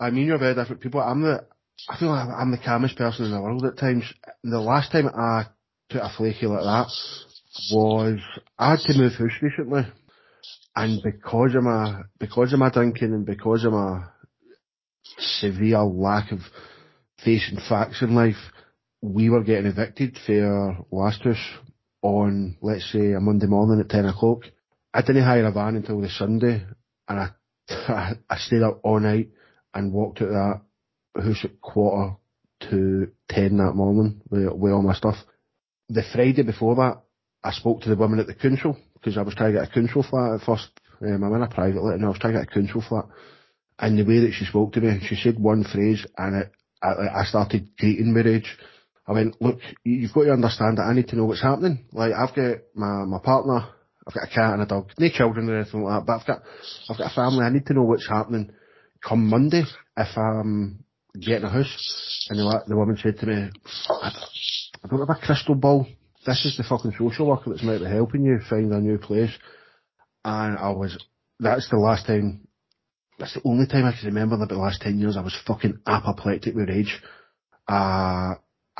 I mean, you're very different people. I feel like I'm the calmest person in the world at times. And the last time I put a flaky like that was, I had to move house recently. And because of my drinking and because of my severe lack of facing facts in life, we were getting evicted for our last house on, let's say, a Monday morning at 10 o'clock. I didn't hire a van until the Sunday, and I stayed up all night and walked out of that house at 10:15 that morning with all my stuff. The Friday before that, I spoke to the woman at the council, because I was trying to get a council flat at first. I'm in a private letting, and I was trying to get a council flat. And the way that she spoke to me, she said one phrase, and I started greeting with rage. I went, look, you've got to understand that I need to know what's happening. Like, I've got my partner, I've got a cat and a dog, no children or anything like that, but I've got a family. I need to know what's happening come Monday if I'm getting a house. And the woman said to me, I don't have a crystal ball. This is the fucking social worker that's meant to be helping you find a new place. And that's the only time I can remember in the last 10 years I was fucking apoplectic with rage.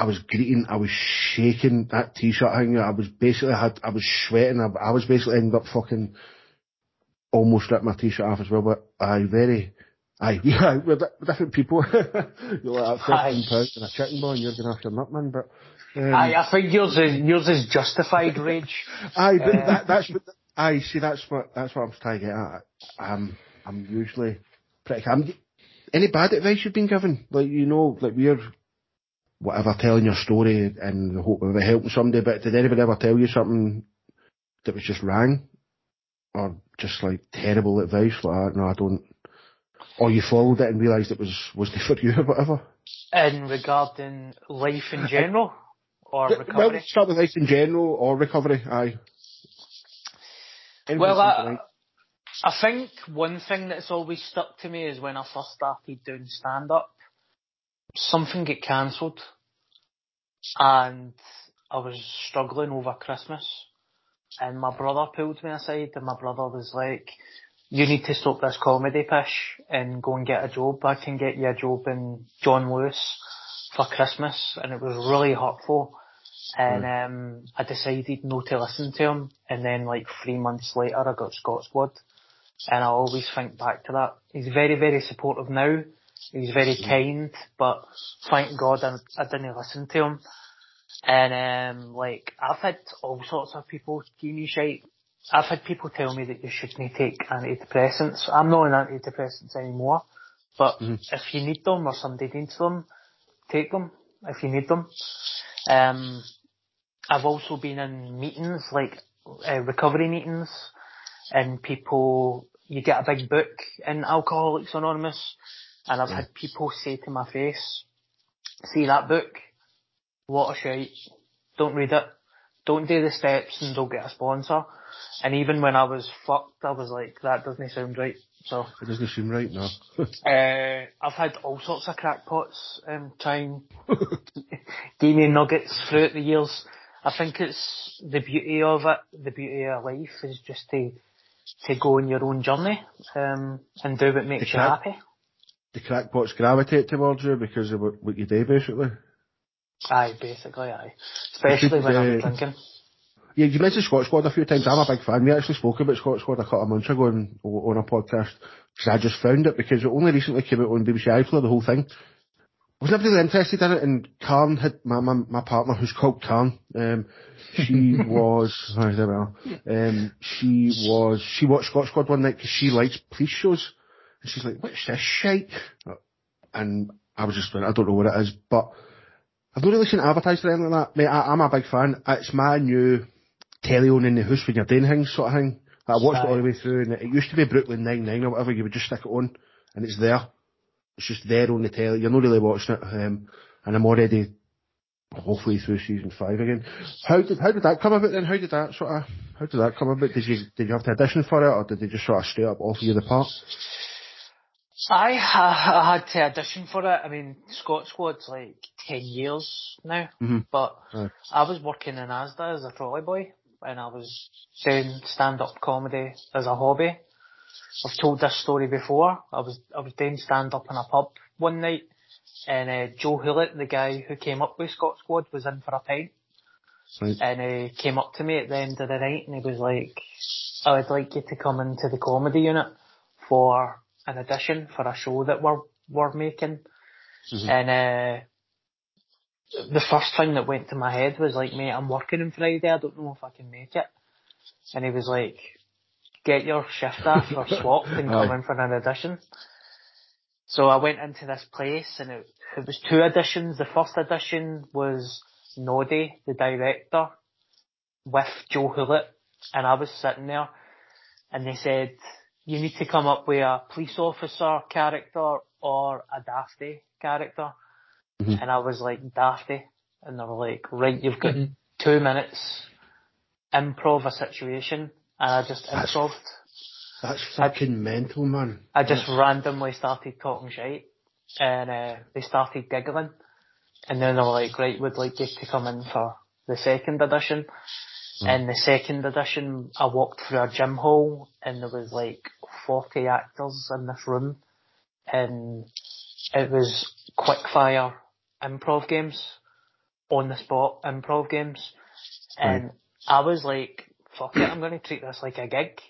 I was greeting, I was shaking that t-shirt hanger, I was sweating, I was basically ended up fucking almost ripping my t-shirt off as well, but we're different people. You're like, £15 and a chicken bone, you're going after Nutman, but... I think yours is justified rage. Aye, but that's what I'm trying to get at. I'm usually pretty calm. Any bad advice you've been given? Like, you know, like we're whatever telling your story in the hope of helping somebody, but did anybody ever tell you something that was just wrong? Or just like terrible advice? Like, no, I don't. Or you followed it and realised it wasn't for you or whatever? In regarding life in general? Or recovery? Well, start with life in general or recovery, aye. Anything well, I think one thing that's always stuck to me is when I first started doing stand-up, something got cancelled and I was struggling over Christmas and my brother pulled me aside and my brother was like, you need to stop this comedy pish and go and get a job. I can get you a job in John Lewis for Christmas. And it was really hurtful. And I decided not to listen to him. And then like 3 months later, I got Scott Squad. And I always think back to that. He's very, very supportive now. He's very kind, but thank God I didn't listen to him. And like, I've had all sorts of people give me shite. I've had people tell me that you shouldn't take antidepressants. I'm not on antidepressants anymore, but if you need them or somebody needs them, take them if you need them. I've also been in meetings, like recovery meetings, and you get a big book in Alcoholics Anonymous, and I've had people say to my face, see that book? What a shite. Don't read it. Don't do the steps and don't get a sponsor. And even when I was fucked, I was like, that doesn't sound right. So it doesn't seem right, no. I've had all sorts of crackpots trying give me nuggets throughout the years. I think it's the beauty of it, the beauty of life is just to go on your own journey and do what makes you happy. The crackpots gravitate towards you because of what you do, basically. Aye, basically, aye. Especially when I'm drinking. Yeah, you mentioned Scott Squad a few times. I'm a big fan. We actually spoke about Scott Squad a couple of months ago on a podcast because I just found it because it only recently came out on BBC iPlayer, the whole thing. I was never really interested in it, and Karen had my partner, who's called Karen. She watched Scott Squad one night because she likes police shows, and she's like, "What's this shite?" And I was just like, "I don't know what it is," but I've not really seen advertised or anything like that. Mate, I'm a big fan. It's my new telly on in the house when you're doing things sort of thing. Like, I watched it all the way through, and it used to be Brooklyn Nine-Nine or whatever. You would just stick it on and it's there. It's just there on the telly. You're not really watching it. And I'm already hopefully through season 5 again. How did that come about then? How did that come about? Did you have to audition for it, or did they just sort of straight up offer you the part? I had to audition for it. I mean, Scott Squad's like 10 years now, but I was working in Asda as a trolley boy, and I was doing stand-up comedy as a hobby, I've told this story before. I was doing stand-up in a pub one night, and Joe Hewlett, the guy who came up with Scott Squad, was in for a pint. Right. And he came up to me at the end of the night and he was like, I would like you to come into the comedy unit for an audition for a show that we're making. Mm-hmm. And the first thing that went to my head was like, mate, I'm working on Friday, I don't know if I can make it. And he was like, get your shift off or swapped and come in for an audition. So I went into this place and it was two auditions. The first audition was Noddy, the director, with Joe Hewlett, and I was sitting there and they said, you need to come up with a police officer character or a Dafty character. Mm-hmm. And I was like, Dafty. And they were like, right, you've got 2 minutes, improv a situation. And I just improved. That's fucking mental, man. I just randomly started talking shit, and they started giggling. And then they were like, right, we'd like you to come in for the second edition. Mm. And the second edition, I walked through a gym hall, and there was like 40 actors in this room, and it was quick-fire improv games, on-the-spot improv games. And I was like, fuck it, I'm going to treat this like a gig.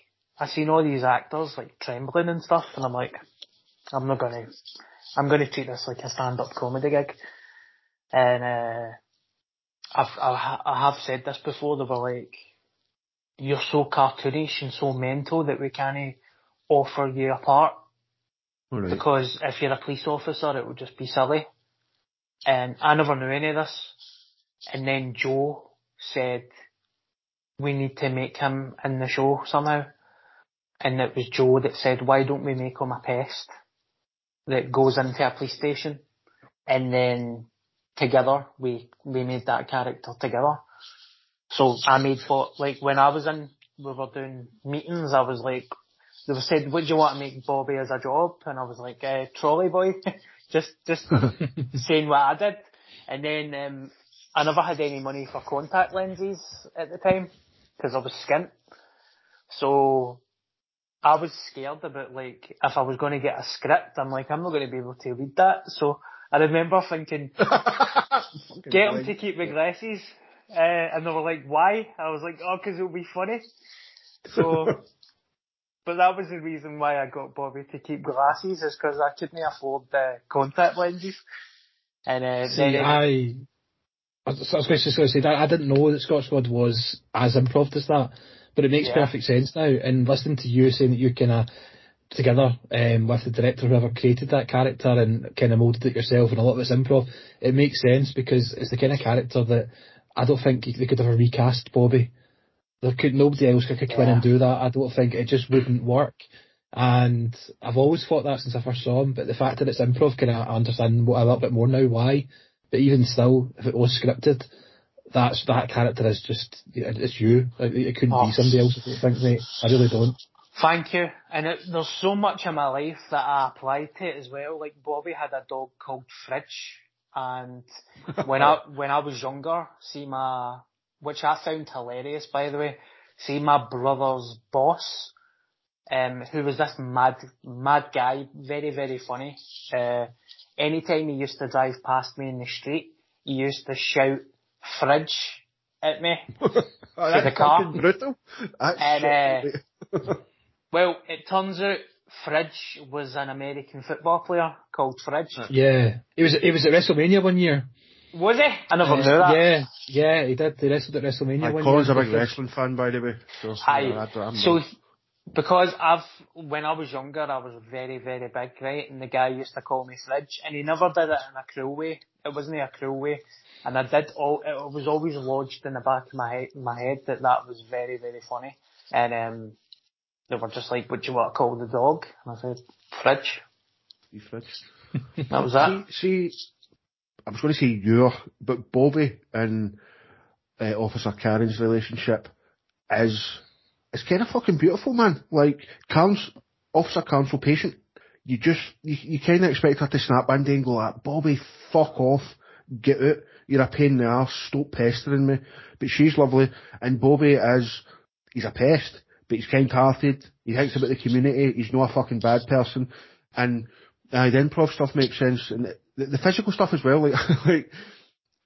I seen all these actors like trembling and stuff, and I'm like, I'm going to treat this like a stand-up comedy gig. And I have said this before, they were like, you're so cartoonish and so mental that we can't offer you a part. Right. Because if you're a police officer, it would just be silly. And I never knew any of this. And then Joe said, we need to make him in the show somehow. And it was Joe that said, why don't we make him a pest that goes into a police station? And then together, we made that character together. So I made for, like, when I was in, we were doing meetings, I was like, they were said, what do you want to make Bobby as a job? And I was like, trolley boy. just saying what I did. And then I never had any money for contact lenses at the time, because I was skint. So I was scared about, like, if I was going to get a script, I'm like, I'm not going to be able to read that. So I remember thinking, get them to keep the glasses. And they were like, why? I was like, oh, because it'll be funny. So, but that was the reason why I got Bobby to keep glasses, is because I couldn't afford the contact lenses. And I was just going to say, I didn't know that Scott Squad was as improv as that, but it makes perfect sense now. And listening to you saying that you kind of, together with the director, whoever created that character, and kind of moulded it yourself, and a lot of it's improv, it makes sense, because it's the kind of character that I don't think they could ever recast Bobby. Nobody else could come in and do that. I don't think, it just wouldn't work. And I've always thought that since I first saw him, but the fact that it's improv, can I understand a little bit more now why. But even still, if it was scripted, that character is just, it's you. It couldn't be somebody else, I think, mate. I really don't. Thank you. And there's so much in my life that I applied to it as well. Like, Bobby had a dog called Fridge, and when I was younger, which I found hilarious, by the way, my brother's boss, who was this mad guy, very, very funny. Anytime he used to drive past me in the street, he used to shout Fridge at me to the car. Brutal. Well, it turns out Fridge was an American football player called Fridge. Yeah, he was at WrestleMania one year. Was he? I never knew that. Yeah, he did. He wrestled at WrestleMania one year. Colin's a big wrestling fan, by the way. So, because when I was younger, I was very, very big, right? And the guy used to call me Fridge, and he never did it in a cruel way. It wasn't a cruel way. And it was always lodged in the back of my head that was very, very funny. And they were just like, what do you want to call the dog? And I said, Fridge. You Fridge. That was that. I was going to say but Bobby and Officer Karen's relationship is, it's kind of fucking beautiful, man. Like, Officer Karen's so patient. You kind of expect her to snap one day and go like, Bobby, fuck off, get out, you're a pain in the arse, stop pestering me. But she's lovely, and Bobby he's a pest. but he's kind-hearted, he thinks about the community, he's not a fucking bad person, and the improv stuff makes sense, and the physical stuff as well, like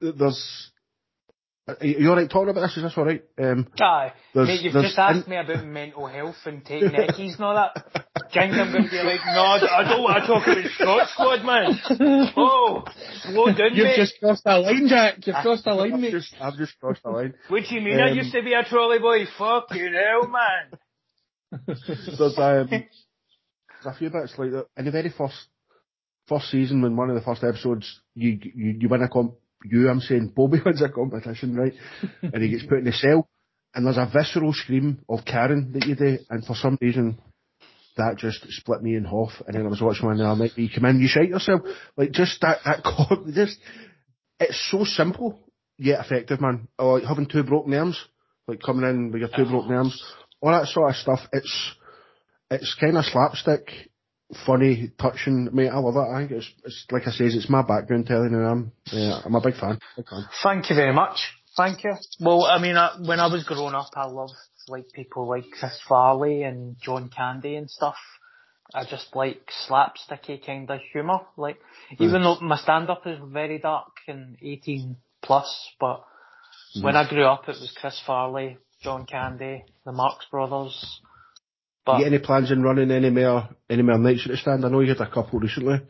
there's... Are you alright talking about this? Is this alright? Mate, you've just asked me about mental health and taking eckies and all that. Think I'm going to be like, no, I don't want to talk about Scott Squad, man. Oh, slow down, you've mate. Just crossed a line, Jack. You've crossed a line, mate. I've just crossed a line. What do you mean? I used to be a trolley boy. Fucking hell, man. There's a few bits like that. In the very first season, when one of the first episodes, you win a comp. I'm saying Bobby wins a competition, right? And he gets put in the cell, and there's a visceral scream of Karen that you do, and for some reason that just split me in half. And then I was watching one and I'm like, you come in, you shite yourself, like just that it's so simple yet effective, man. Or like having two broken arms, like coming in with your two broken arms, all that sort of stuff. It's kind of slapstick, funny, touching, mate. I love it. I think it's like I says, it's my background telling, and I'm a big fan. Thank you very much. Thank you. Well, I mean, when I was growing up, I loved like people like Chris Farley and John Candy and stuff. I just like slapsticky kind of humour. Like, even though my stand-up is very dark and 18 plus, but when I grew up, it was Chris Farley, John Candy, the Marx Brothers. But you get any plans on running any more nights at the stand? I know you had a couple recently.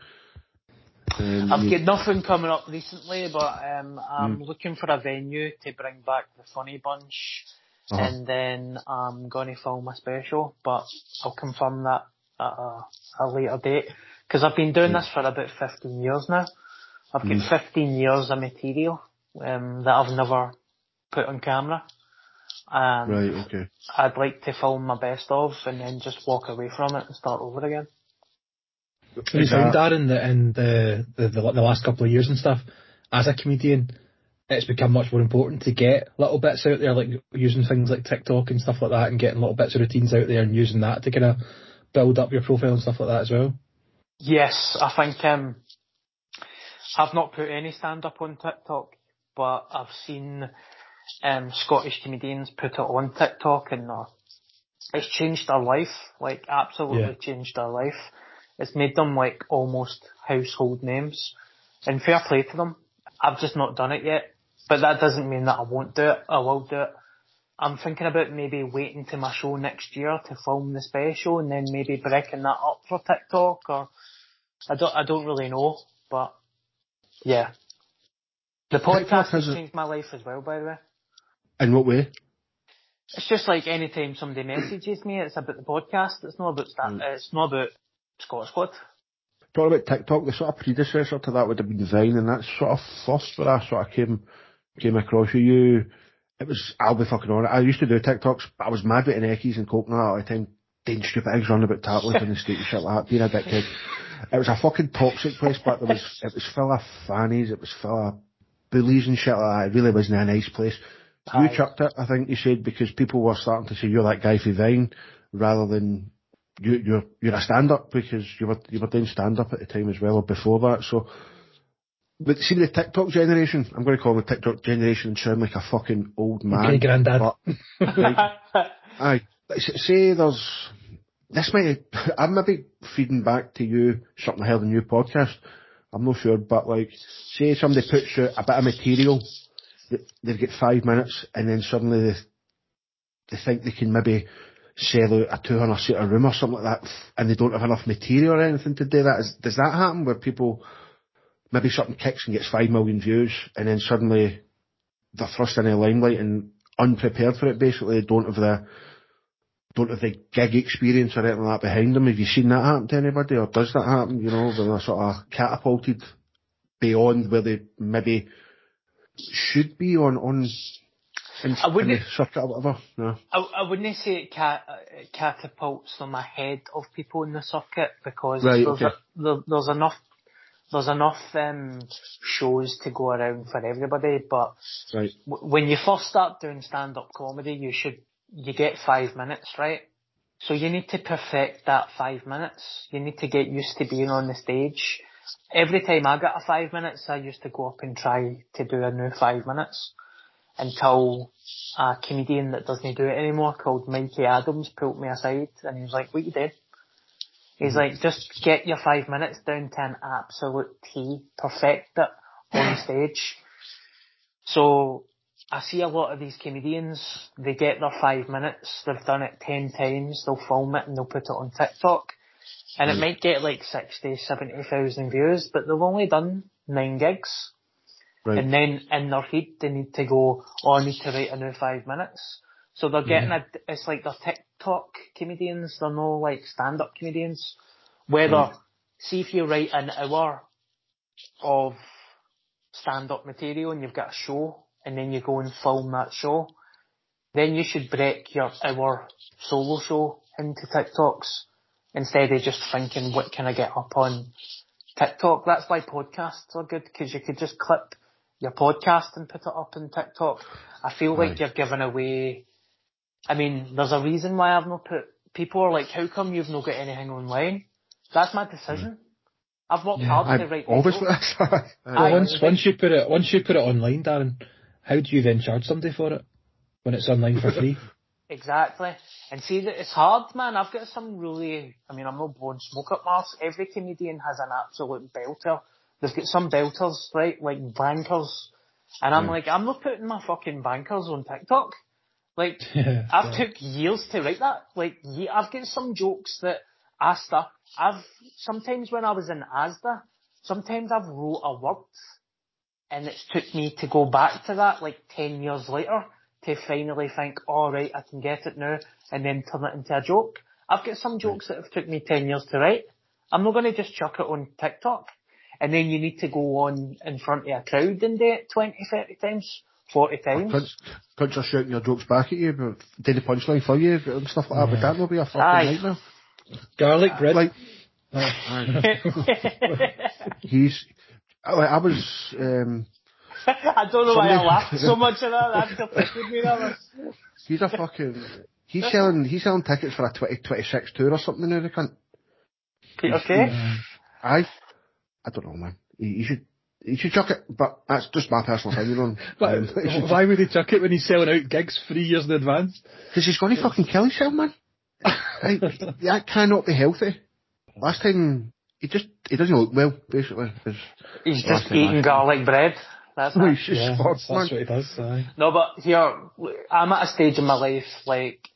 I've got nothing coming up recently, but I'm looking for a venue to bring back the Funny Bunch, and then I'm going to film a special, but I'll confirm that at a later date, because I've been doing this for about 15 years now. I've got 15 years of material that I've never put on camera. Right, okay. I'd like to film my best of and then just walk away from it and start over again. When you found Darren in the last couple of years and stuff, as a comedian, it's become much more important to get little bits out there, like using things like TikTok and stuff like that, and getting little bits of routines out there and using that to kind of build up your profile and stuff like that as well. Yes, I think I've not put any stand-up on TikTok, but I've seen... Scottish comedians put it on TikTok, and it's changed their life, like absolutely changed their life. It's made them like almost household names, and fair play to them. I've just not done it yet, but that doesn't mean that I won't do it. I will do it. I'm thinking about maybe waiting to my show next year to film the special, and then maybe breaking that up for TikTok, or I don't really know, but yeah. The podcast has changed my life as well, by the way. In what way? It's just like any time somebody messages me, it's about the podcast. It's not about It's not about Scott Squad. Talking about TikTok, the sort of predecessor to that would have been Vine, and that's sort of first where I sort of came across you. It was, I'll be fucking on it. I used to do TikToks, but I was mad with Eckies and Coconut all the time, doing stupid eggs, running about tartlins in the street and shit like that, being a dickhead. It was a fucking toxic place, but it was full of fannies, it was full of bullies and shit like that. It really wasn't a nice place. Aye. You chucked it, I think you said, because people were starting to say you're that guy for Vine, rather than you're a stand-up, because you were doing stand-up at the time as well, or before that. So, but see, the TikTok generation, I'm going to call them the TikTok generation and sound like a fucking old man. Okay, granddad. But, like, say there's this might. I'm maybe feeding back to you something I heard in your podcast. I'm not sure, but like, say somebody puts out a bit of material, they've got 5 minutes, and then suddenly they think they can maybe sell out a 200-seater room or something like that, and they don't have enough material or anything to do that. Does that happen, where people, maybe something kicks and gets 5 million views, and then suddenly they're thrust in the limelight and unprepared for it, basically? They don't have the gig experience or anything like that behind them. Have you seen that happen to anybody, or does that happen, you know, when they're sort of catapulted beyond where they maybe should be on in the circuit or whatever? No. I wouldn't say it catapults them ahead of people in the circuit, because there's enough shows to go around for everybody, but when you first start doing stand-up comedy, you get 5 minutes, right? So you need to perfect that 5 minutes. You need to get used to being on the stage. Every time I got a 5 minutes, I used to go up and try to do a new 5 minutes. until a comedian that doesn't do it anymore called Mikey Adams pulled me aside and he was like, what you doing? He's like, just get your 5 minutes down to an absolute T, perfect it on stage. So I see a lot of these comedians, they get their 5 minutes, they've done it 10 times, they'll film it and they'll put it on TikTok. And it might get like 60, 70,000 views, but they've only done 9 gigs. Right. And then in their head, they need to go, oh, I need to write a new 5 minutes. So they're getting it's like they're TikTok comedians, they're no like stand-up comedians. See if you write an hour of stand-up material and you've got a show, and then you go and film that show, then you should break your hour solo show into TikToks instead of just thinking, what can I get up on TikTok? That's why podcasts are good, because you could just clip your podcast and put it up on TikTok. I feel like you're giving away... I mean, there's a reason why I've not put... People are like, how come you've not got anything online? That's my decision. I've worked hard to write... Obviously. Once you put it online, Darren, how do you then charge somebody for it when it's online for free? Exactly. And see, that it's hard, man. I've got some really... I mean, I'm not blowing smoke up my arse. Every comedian has an absolute belter. They've got some belters, right, like bankers. And I'm like, I'm not putting my fucking bankers on TikTok. Like, I've took years to write that. Like, I've got some jokes that Asda, sometimes when I was in Asda, sometimes I've wrote a word and it's took me to go back to that like 10 years later to finally think, all right, I can get it now, and then turn it into a joke. I've got some jokes that have took me 10 years to write. I'm not going to just chuck it on TikTok. And then you need to go on in front of a crowd and do it 20, 30 times, 40 times. Punch are shouting your jokes back at you, but do the punchline for you and stuff like that, but that will be a fucking nightmare. Garlic bread. I was... I don't know why I laughed so much at that. That's with me, that was. He's a fucking... He's selling tickets for a 2026 tour or something now, the cunt. Peter Kay? I don't know, man. He should chuck it, but that's just my personal opinion on. But why would he chuck it when he's selling out gigs 3 years in advance? Because he's going to fucking kill himself, man. Like, that cannot be healthy. Last time he doesn't look well, basically. He's just eating garlic bread. That's no, that's what he does. Aye. No, but here I'm at a stage in my life, like,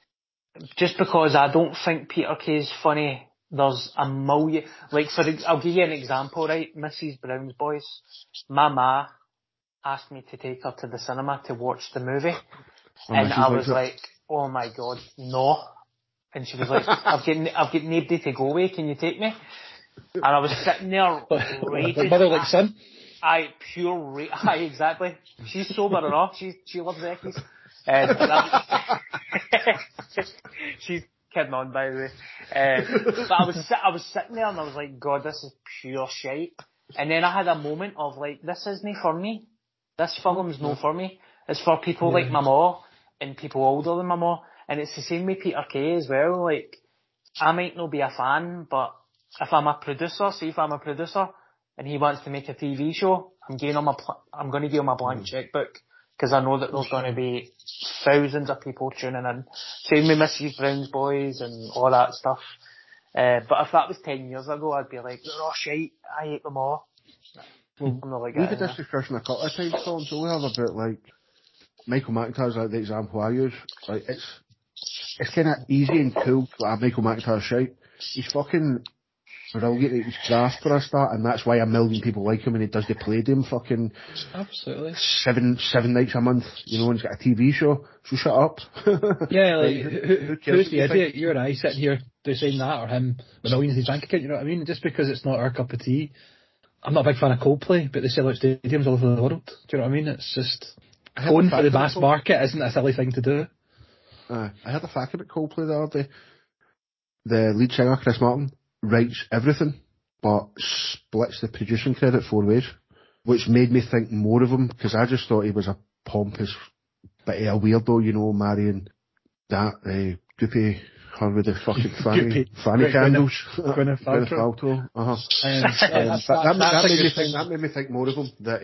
just because I don't think Peter Kay's funny. There's a million, like, I'll give you an example, right? Mrs. Brown's Boys. My ma asked me to take her to the cinema to watch the movie, and I was like, "Oh my god, no!" And she was like, "I've got nobody to go with. Can you take me?" And I was sitting there, rated. Mother like son. Exactly. She's sober enough. She loves Eckies. She's kidding on, by the way. But I was sitting there and I was like, God, this is pure shite. And then I had a moment of like, this isn't for me. This film's not for me. It's for people like my ma and people older than my ma. And it's the same with Peter Kay as well. Like, I might not be a fan, but if I'm a producer and he wants to make a TV show, I'm going to give him a blank checkbook. Because I know that there's going to be thousands of people tuning in. Same with Mrs. Brown's Boys and all that stuff. But if that was 10 years ago, I'd be like, oh, shite, I hate them all. I'm not like that. We did this discussion a couple of times, Colin, so we have a bit like, Michael McIntyre's like the example I use. Like, it's kind of easy and cool to have Michael McIntyre shite. He's fucking brilliant at his craft for a start, and that's why a million people like him, and he does the Palladium fucking absolutely seven nights a month, you know, and he's got a TV show, so shut up. Yeah, like, who's the idiot? You and I sitting here saying that, or him with millions in his bank account, you know what I mean? Just because it's not our cup of tea. I'm not a big fan of Coldplay, but they sell out stadiums all over the world. Do you know what I mean? It's just, going for the mass market isn't a silly thing to do. I heard a fact about Coldplay the other day. The lead singer, Chris Martin, writes everything, but splits the producing credit 4 ways, which made me think more of him, because I just thought he was a pompous bit of a weirdo, you know, marrying that goopy Her with the fucking fanny candles. Gwyneth Paltrow. That made me think more of him, that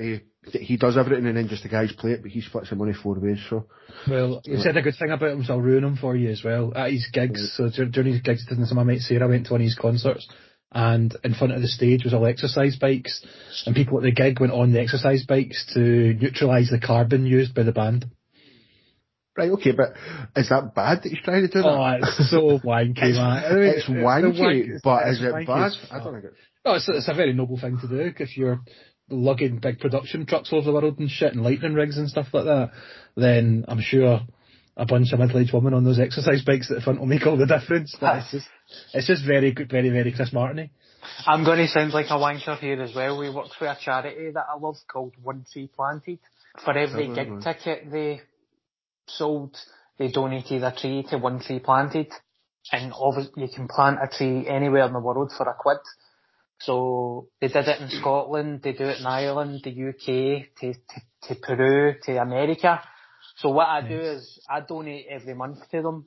he does everything and then just the guys play it, but he splits the money 4 ways. So, well, you said a good thing about him, so I'll ruin him for you as well. At his gigs, so during his gigs, my mate Sarah went to one of his concerts, and in front of the stage was all exercise bikes, and people at the gig went on the exercise bikes to neutralise the carbon used by the band. Right, okay, but is that bad that he's trying to do that? Oh, it's so wanky, man. I mean, it's wanky, but is it bad? I don't think it's... No, it's a very noble thing to do if you're lugging big production trucks all over the world and shit and lightning rigs and stuff like that. Then I'm sure a bunch of middle-aged women on those exercise bikes at the front will make all the difference. It's just very good, very, very Chris Martin-y. I'm going to sound like a wanker here as well. We work for a charity that I love called One Tree Planted. For every gig ticket they sold, they donated a tree to One Tree Planted, and obviously you can plant a tree anywhere in the world for £1. So they did it in Scotland, they do it in Ireland, the UK, to Peru, to America. So what I do is I donate every month to them,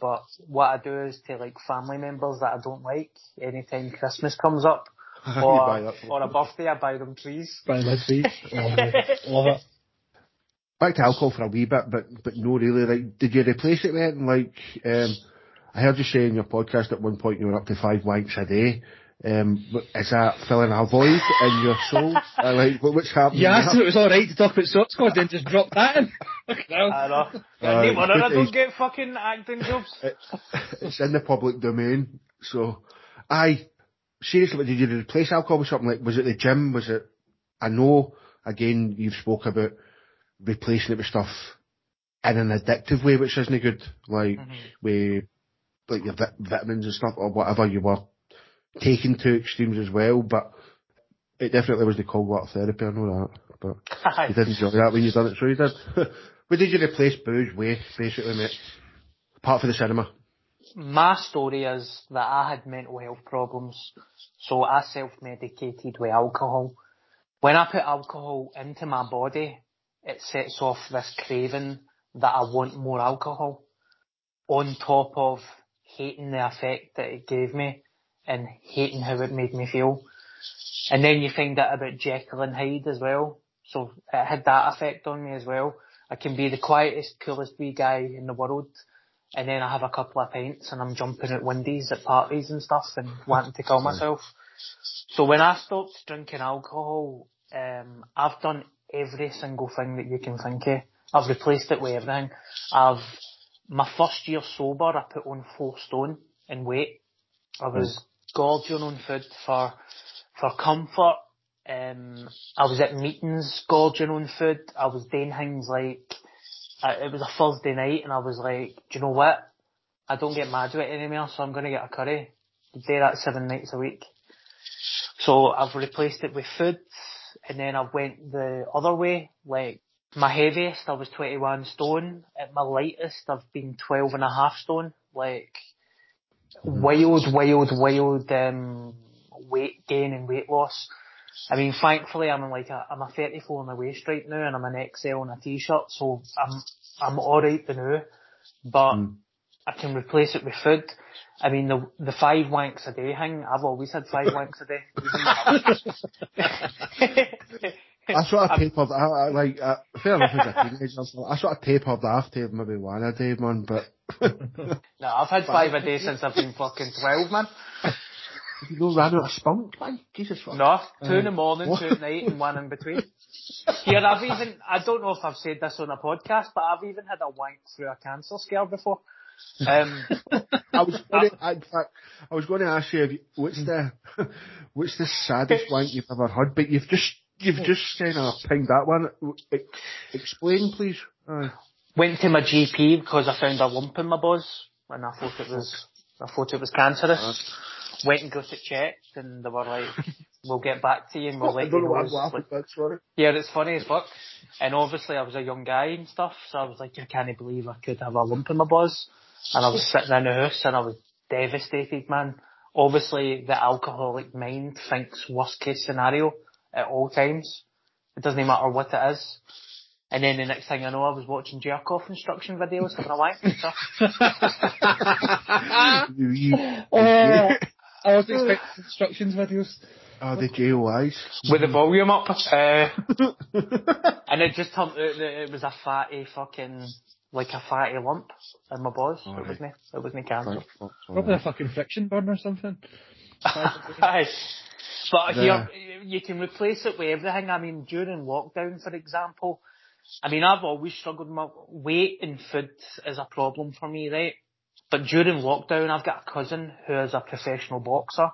but what I do is to like family members that I don't like. Anytime Christmas comes up or a birthday, I buy them trees. Love it. Back to alcohol for a wee bit, but no really. Like, did you replace it with anything? Like, I heard you say in your podcast at one point you were up to 5 wanks a day. Is that filling a void in your soul? Like, what's happening? You asked if it was alright to talk about Scott Squad, then just drop that in. I know. I don't get fucking acting jobs. It's in the public domain. So, seriously, but did you replace alcohol with something? Like, was it the gym? Was it, I know, again, you've spoke about replacing it with stuff in an addictive way, which isn't good, like with like your vitamins and stuff or whatever you were taking to extremes as well. But it definitely was the cold water therapy, I know that. But you didn't enjoy that when you done it, so you did. What did you replace booze with, basically, mate? Apart from the cinema. My story is that I had mental health problems, so I self-medicated with alcohol. When I put alcohol into my body, it sets off this craving that I want more alcohol, on top of hating the effect that it gave me and hating how it made me feel. And then you find out about Jekyll and Hyde as well. So it had that effect on me as well. I can be the quietest, coolest wee guy in the world, and then I have a couple of pints and I'm jumping at windies at parties and stuff and wanting to kill myself. So when I stopped drinking alcohol, I've done every single thing that you can think of. I've replaced it with everything. My first year sober, I put on 4 stone in weight. I was gorging on food for comfort. I was at meetings gorging on food. I was doing things like, it was a Thursday night and I was like, do you know what? I don't get mad with it anymore, so I'm going to get a curry. I do that 7 nights a week. So I've replaced it with food. And then I went the other way. Like, my heaviest, I was 21 stone. At my lightest, I've been 12.5 stone. Like, wild weight gain and weight loss. I mean, thankfully, I'm a 34 in the waist right now, and I'm an XL in a t-shirt, so I'm alright for now. But I can replace it with food. I mean, the 5 wanks a day thing, I've always had 5 wanks a day. I sort of tapered, fair enough as a teenager, I sort of tapered after maybe 1 a day, man, but... No, I've had 5 a day since I've been fucking 12, man. You know, ran out of spunk, man? Jesus fuck. No, 2 in the morning, what? 2 at night, and 1 in between. Here, I don't know if I've said this on a podcast, but I've even had a wank through a cancer scare before. I was going to ask you, what's the saddest wank you've ever heard? But you've just kind of pinged that one. Explain, please. Went to my GP because I found a lump in my balls, and I thought it was cancerous. Went and got it checked, and they were like, "We'll get back to you." And we'll let you know. I don't know what I'm laughing about. Sorry. Yeah, it's funny as fuck. And obviously, I was a young guy and stuff, so I was like, "I can't believe I could have a lump in my balls." And I was sitting in the house and I was devastated, man. Obviously, the alcoholic mind thinks worst case scenario at all times. It doesn't matter what it is. And then the next thing I know, I was watching jerk-off instruction videos for my wife and stuff. I was expecting instructions videos. Oh, the JOIs. With the volume up. And it just turned out that it was a fatty fucking, like a fatty lump in my balls. Oh, it wasn't cancer. Probably a fucking friction burn or something. But here, you can replace it with everything. I mean, during lockdown, for example, I mean, I've always struggled with my weight, and food is a problem for me, right? But during lockdown, I've got a cousin who is a professional boxer.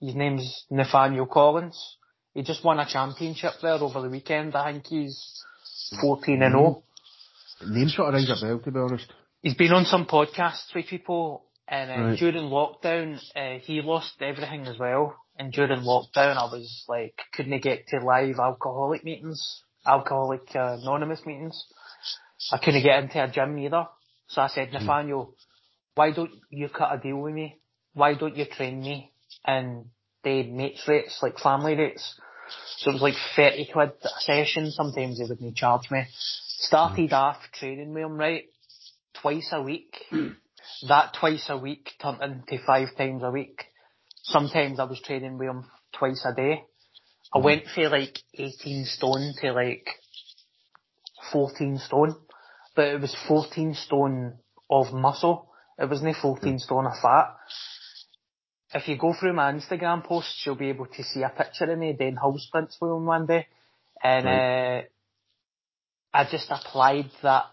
His name's Nathaniel Collins. He just won a championship there over the weekend. I think he's 14-0. Name sort of rings a bell, to be honest. He's been on some podcasts with people, and right. During lockdown, he lost everything as well. And during lockdown, I was like, couldn't get to live alcoholic meetings, Alcoholics Anonymous meetings. I couldn't get into a gym either. So I said, Nathaniel, why don't you cut a deal with me? Why don't you train me? And they mates rates, like family rates. So it was like 30 quid a session. Sometimes they wouldn't charge me. Started off training with him, right? Twice a week. That twice a week turned into 5 times a week. Sometimes I was training with him twice a day. I went from like 18 stone to like 14 stone. But it was 14 stone of muscle. It wasn't 14 stone of fat. If you go through my Instagram posts, you'll be able to see a picture of me doing hull sprints with him one day. And I just applied that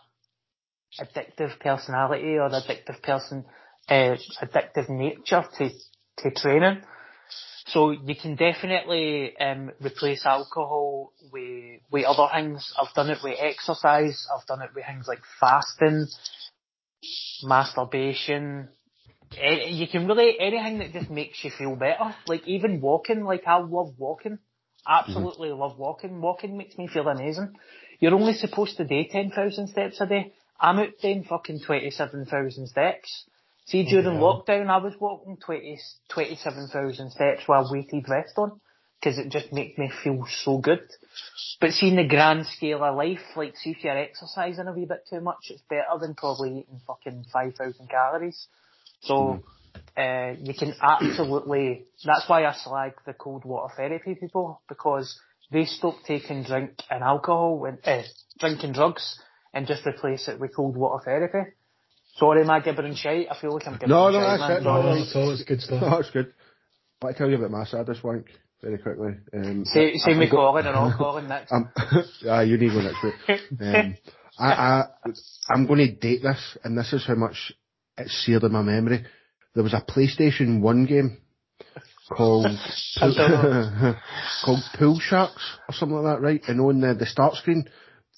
addictive personality or addictive nature to training. So you can definitely replace alcohol with other things. I've done it with exercise. I've done it with things like fasting, masturbation. You can really, anything that just makes you feel better. Like even walking, like I love walking. Absolutely love walking. Walking makes me feel amazing. You're only supposed to do 10,000 steps a day. I'm out doing fucking 27,000 steps. See, during lockdown, I was walking 27,000 steps with a weighted vest on, because it just made me feel so good. But seeing the grand scale of life, like, see if you're exercising a wee bit too much, it's better than probably eating fucking 5,000 calories. So, you can absolutely, that's why I slag the cold water therapy people, because they stop taking drink and drugs and just replace it with cold water therapy. Sorry, my gibbering shite. I feel like I'm gibbering shite. No, that's it. No, it's all good stuff. No, it's good. But I tell you about my saddest wank very quickly. Say me Colin and all Colin next. Yeah, you need one next week. I'm going to date this, and this is how much it's seared in my memory. There was a PlayStation 1 game called Pool Sharks or something like that, right? And on the start screen,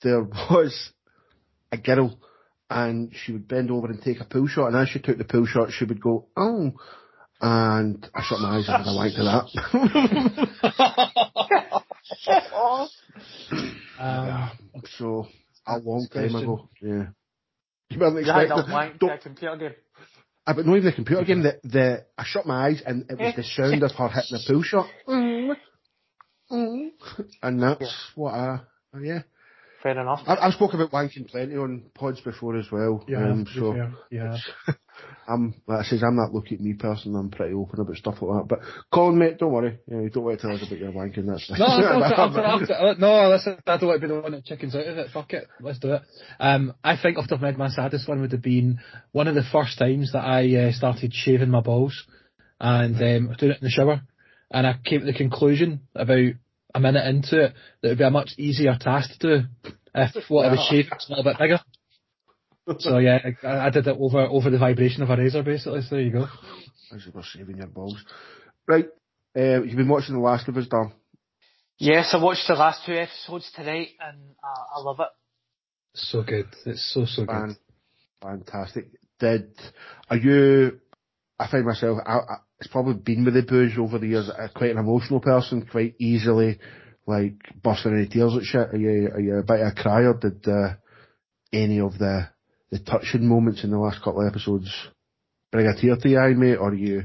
there was a girl, and she would bend over and take a pool shot, and as she took the pool shot, she would go, oh, and I shut my eyes and I liked that. So, a long time ago, yeah. You weren't expecting a computer game. But not even the computer game, I shut my eyes and it was the sound of her hitting the pool shot. And that's what fair enough. I've spoken about wanking plenty on pods before as well. Yeah, like I says, I'm that look at me person. I'm pretty open about stuff like that. But Colin, mate, don't worry. You know, you don't want to tell us about your wanking. That's fine. No, listen, I don't want to be the one that chickens out of it. Fuck it, let's do it. I think off the top of my head, my saddest one would have been one of the first times that I started shaving my balls, and I was doing it in the shower, and I came to the conclusion about a minute into it that would be a much easier task to do if what I was shaving was a little bit bigger. So yeah, I did it over the vibration of a razor, basically. So there you go. As you were shaving your balls, right? You've been watching The Last of Us, Darren? Yes, I watched the last 2 episodes tonight, and I love it. So good. It's so good. Fantastic. I find myself, it's probably been with the booze over the years, quite an emotional person, quite easily, like, busting any tears at shit. Are you a bit of a crier? Did any of the touching moments in the last couple of episodes bring a tear to your eye, mate? Or are you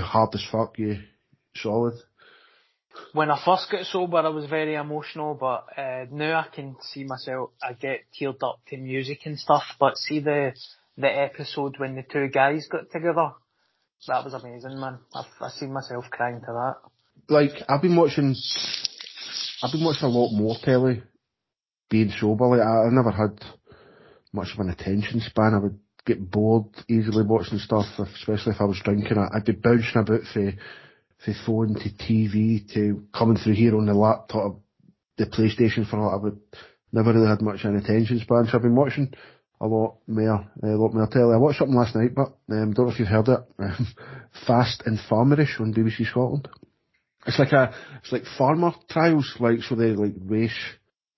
hard as fuck? You solid? When I first got sober, I was very emotional, but now I can see myself, I get teared up to music and stuff. But see the episode when the two guys got together? That was amazing, man. I've seen myself crying to that. Like, I've been watching a lot more telly being sober. Like, I never had much of an attention span. I would get bored easily watching stuff, especially if I was drinking. I'd be bouncing about from phone to TV to coming through here on the laptop, the PlayStation for a lot. I would never really had much of an attention span, so I've been watching a lot more telly. I watched something last night, but don't know if you've heard it. Fast and Farmerish on BBC Scotland. It's like farmer trials, like, so they like race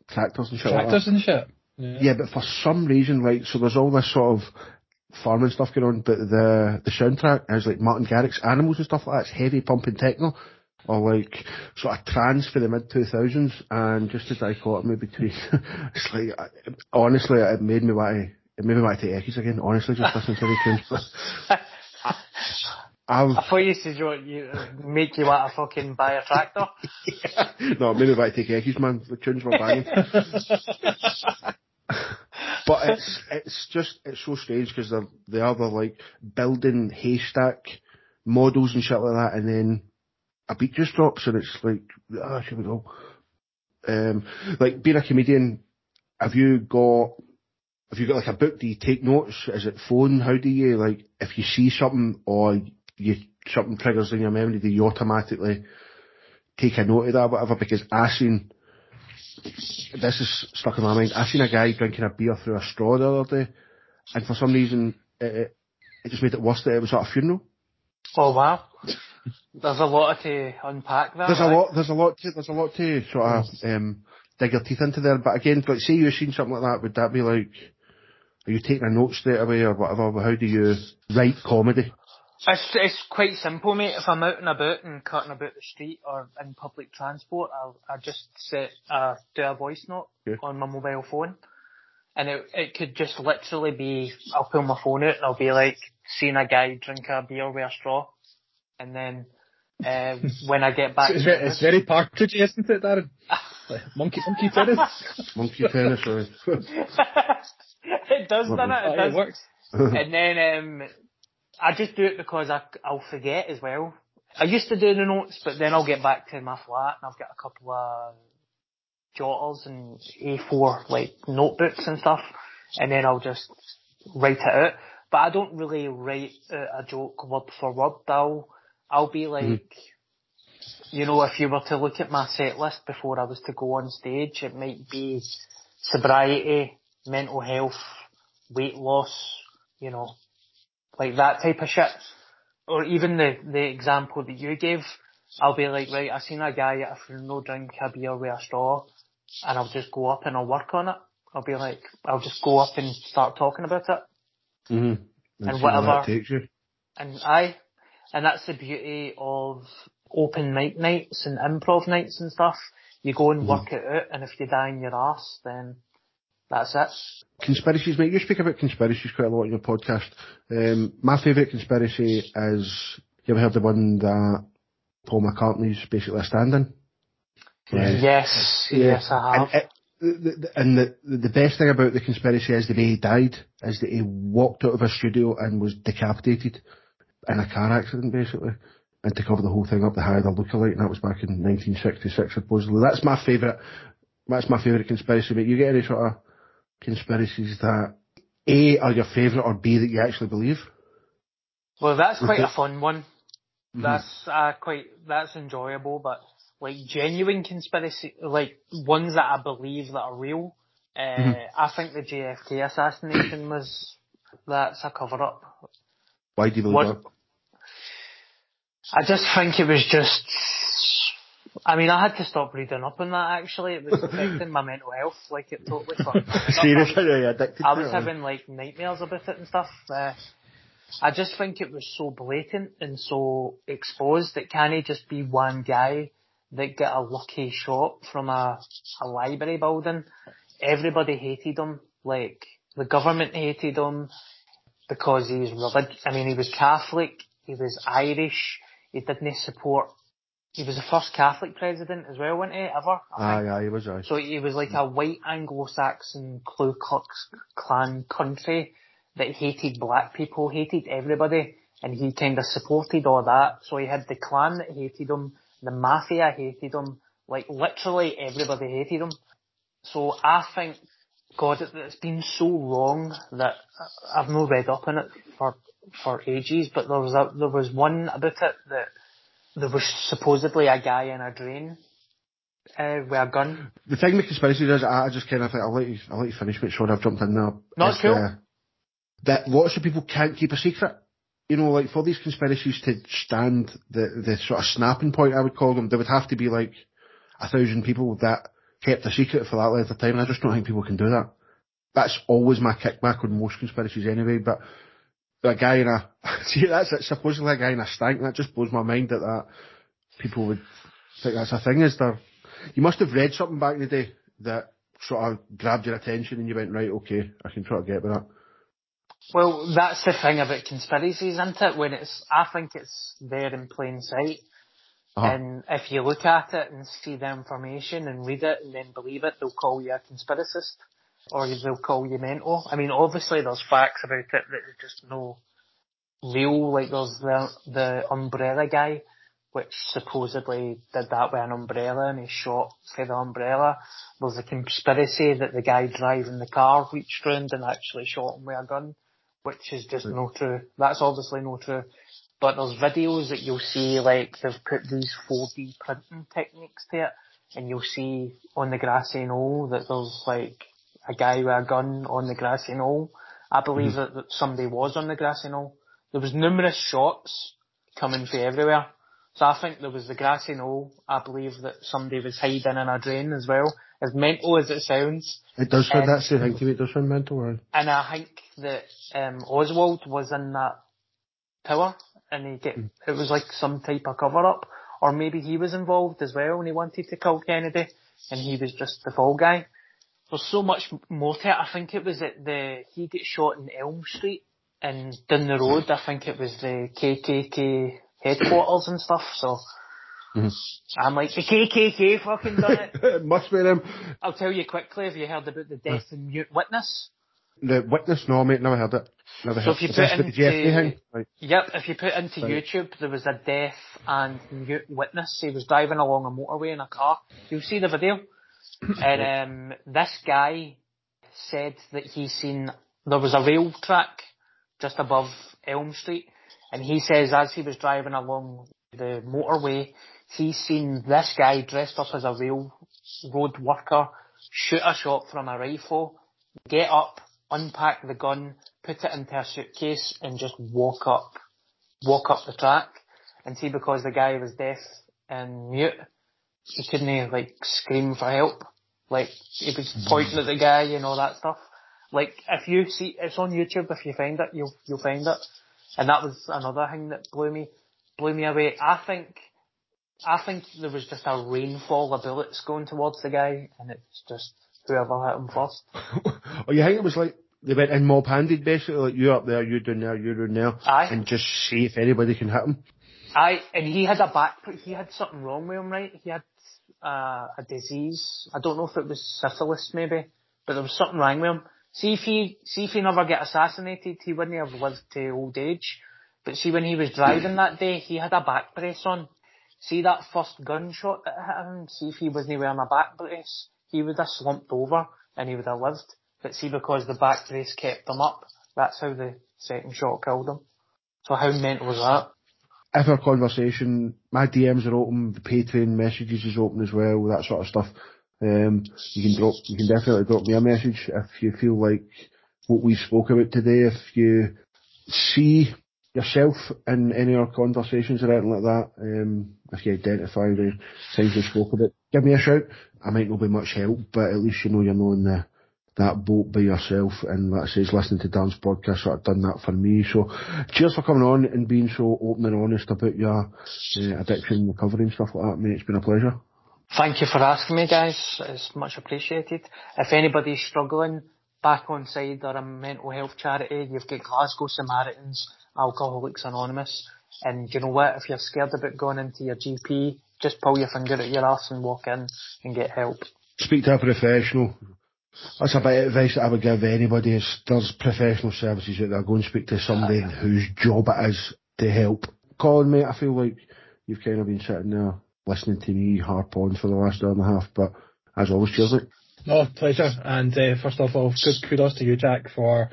tractors and shit. Yeah. Yeah, but for some reason, like, so there's all this sort of farming stuff going on, but the soundtrack is like Martin Garrix's Animals and stuff like that. It's heavy pumping techno, or like sort of trance for the mid 2000s, and just the dichotomy between. It's like, honestly, it made me want to take Eckies again. Honestly, just listening to the tunes. I thought you said you make you want to fucking buy a tractor. Yeah. No, maybe if I take Eckies, man. The tunes were banging. But it's so strange because they're like building haystack models and shit like that, and then a beat just drops and it's like, ah, here we go. Like being a comedian, have you got like a book? Do you take notes? Is it phone? How do you, like, if you see something or something triggers in your memory, do you automatically take a note of that or whatever? Because this is stuck in my mind. I seen a guy drinking a beer through a straw the other day, and for some reason it just made it worse that it was at a funeral. Oh wow! There's a lot to unpack there. There's a lot to sort of dig your teeth into there. But again, like, say you've seen something like that, would that be like, are you taking a note straight away or whatever? How do you write comedy? It's quite simple, mate. If I'm out and about and cutting about the street or in public transport, I just do a voice note on my mobile phone, and it could just literally be, I'll pull my phone out and I'll be like, seeing a guy drink a beer with a straw, and then when I get back, it's very Partridge, isn't it, Darren? monkey tennis. Monkey tennis, right? It does, doesn't it? It does. It works. And then. I just do it because I'll forget as well. I used to do the notes, but then I'll get back to my flat and I've got a couple of jotters and A4 like notebooks and stuff, and then I'll just write it out. But I don't really write a joke word for word. I'll be like, you know, if you were to look at my set list before I was to go on stage, it might be sobriety, mental health, weight loss, you know. Like that type of shit. Or even the example that you gave, I'll be like, right, I seen a guy at a funeral drink a beer with a straw, and I'll just go up and I'll work on it. I'll be like, I'll just go up and start talking about it. Mm-hmm. And whatever. That takes you. And that's the beauty of open mic nights and improv nights and stuff. You go and work it out, and if you die in your arse, then that's it. Conspiracies, mate. You speak about conspiracies quite a lot in your podcast. My favourite conspiracy is, you ever heard the one that Paul McCartney's basically a stand-in? Yes. Yeah. Yes, I have. And the best thing about the conspiracy is the way he died, is that he walked out of a studio and was decapitated in a car accident, basically. And to cover the whole thing up, they hired a lookalike, and that was back in 1966, supposedly. That's my favourite conspiracy, mate. You get any sort of conspiracies that A, are your favourite, or B, that you actually believe? Well, that's quite a fun one. Mm-hmm. That's enjoyable, but like genuine conspiracy, like ones that I believe that are real. I think the JFK assassination that's a cover up. Why do you believe that? I just think it was just. I mean, I had to stop reading up on that, actually. It was affecting my mental health, like, it totally fucked. Seriously? Yeah, addicted to it? I was having, like, nightmares about it and stuff. I just think it was so blatant and so exposed. It can't just be one guy that got a lucky shot from a library building. Everybody hated him. Like, the government hated him because he was religious. I mean, he was Catholic, he was Irish, he didn't support He was the first Catholic president as well, wasn't he, ever? Yeah, he was, right. So he was like a white Anglo-Saxon Ku Klux Klan country that hated black people, hated everybody, and he kind of supported all that. So he had the Klan that hated him, the Mafia hated him, like literally everybody hated him. So I think, God, it's been so long that I've not read up on it for ages, but there was one about it that there was supposedly a guy in a drain with a gun. The thing with conspiracy is, I just kind of think, I'll let you finish, but Sean, I've jumped in there. Not cool. That lots of people can't keep a secret. You know, like for these conspiracies to stand the sort of snapping point, I would call them, there would have to be like 1,000 people that kept a secret for that length of time, and I just don't think people can do that. That's always my kickback on most conspiracies anyway, but a guy in a... See, that's it, supposedly a guy in a stank, that just blows my mind that people would think that's a thing, is there? You must have read something back in the day that sort of grabbed your attention and you went, right, okay, I can try to get with that. Well, that's the thing about conspiracies, isn't it? I think it's there in plain sight. Uh-huh. And if you look at it and see the information and read it and then believe it, they'll call you a conspiracist or they'll call you mental. I mean, obviously there's facts about it that are just no real, like there's the umbrella guy, which supposedly did that with an umbrella and he shot through the umbrella. There's a conspiracy that the guy driving the car reached round and actually shot him with a gun, which is just no true. That's obviously no true. But there's videos that you'll see, like, they've put these 4D printing techniques to it, and you'll see on the grassy knoll that there's, like, a guy with a gun on the grassy knoll. I believe that somebody was on the grassy knoll. There was numerous shots coming from everywhere. So I think there was the grassy knoll. I believe that somebody was hiding in a drain as well. As mental as it sounds. It does sound, that's the thing to me, it does sound mental, right? And I think that Oswald was in that tower, and it was like some type of cover-up, or maybe he was involved as well and he wanted to kill Kennedy and he was just the fall guy. There's so much more to it. I think it was he got shot in Elm Street and down the road, I think it was the KKK headquarters and stuff, so I'm like, the KKK fucking done it. It must be them. I'll tell you quickly, have you heard about the death of Newt Witness? The Witness? No, mate, never heard it. Never heard it. So if you put into YouTube, there was a death and Newt Witness. He was driving along a motorway in a car. You'll see the video. And this guy said that he's seen, there was a rail track just above Elm Street, and he says as he was driving along the motorway, he's seen this guy dressed up as a railroad worker, shoot a shot from a rifle, get up, unpack the gun, put it into a suitcase and just walk up the track. And see, because the guy was deaf and mute, he couldn't, like, scream for help. Like, he was pointing at the guy and all that stuff. Like, if you see, it's on YouTube, if you find it, you'll find it. And that was another thing that blew me away. I think there was just a rainfall of bullets going towards the guy, and it's just whoever hit him first. Oh, you think it was like they went in mob-handed, basically? Like, you up there, you down there, you down there. Aye. And just see if anybody can hit him. Aye, and he had something wrong with him, right? He had a disease. I don't know if it was syphilis, maybe, but there was something wrong with him. See if he never get assassinated, he wouldn't have lived to old age. But see, when he was driving that day, he had a back brace on. See that first gunshot that hit him? See if he wasn't wearing a back brace, he would have slumped over and he would have lived. But see, because the back brace kept him up, that's how the second shot killed him. So how mental was that? If our conversation, my DMs are open, the Patreon messages is open as well, that sort of stuff. You can definitely drop me a message if you feel like what we spoke about today, if you see yourself in any of our conversations or anything like that, if you identify the things we spoke about, give me a shout. I might not be much help, but at least you know you're not in that boat by yourself, and like I say, listening to Dan's podcast sort of done that for me. So cheers for coming on and being so open and honest about your addiction and recovery and stuff like that, mate. It's been a pleasure. Thank you for asking me, guys. It's much appreciated. If anybody's struggling, back on side or a mental health charity, you've got Glasgow Samaritans, Alcoholics Anonymous, and you know what, if you're scared about going into your GP, just pull your finger at your arse and walk in and get help. Speak to a professional. That's a bit of advice that I would give anybody. Is there's professional services out there. Go and speak to somebody whose job it is to help. Colin, mate, I feel like you've kind of been sitting there listening to me harp on for the last hour and a half, but as always, cheers, mate. No, pleasure. And first of all, good kudos to you, Jack, for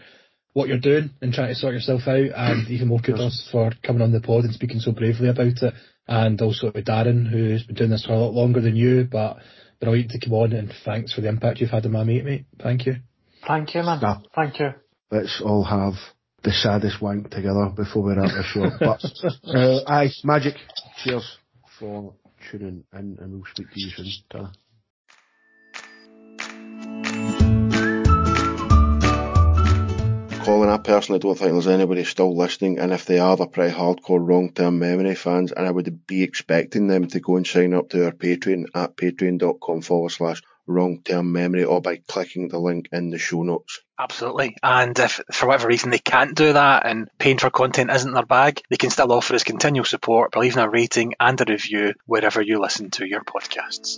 what you're doing and trying to sort yourself out, and even more kudos for coming on the pod and speaking so bravely about it. And also to Darren, who's been doing this for a lot longer than you, but brilliant to come on, and thanks for the impact you've had on my mate, mate. Thank you. Thank you, man. Nah, thank you. Let's all have the saddest wank together before we wrap this show. But aye, magic. Cheers for tuning in, and we'll speak to you soon. Ta-ra. Colin, I personally don't think there's anybody still listening, and if they are, they're pretty hardcore Wrong Term Memory fans, and I would be expecting them to go and sign up to our Patreon at patreon.com/Wrong Term Memory, or by clicking the link in the show notes. Absolutely. And if for whatever reason they can't do that and paying for content isn't their bag, they can still offer us continual support by leaving a rating and a review wherever you listen to your podcasts.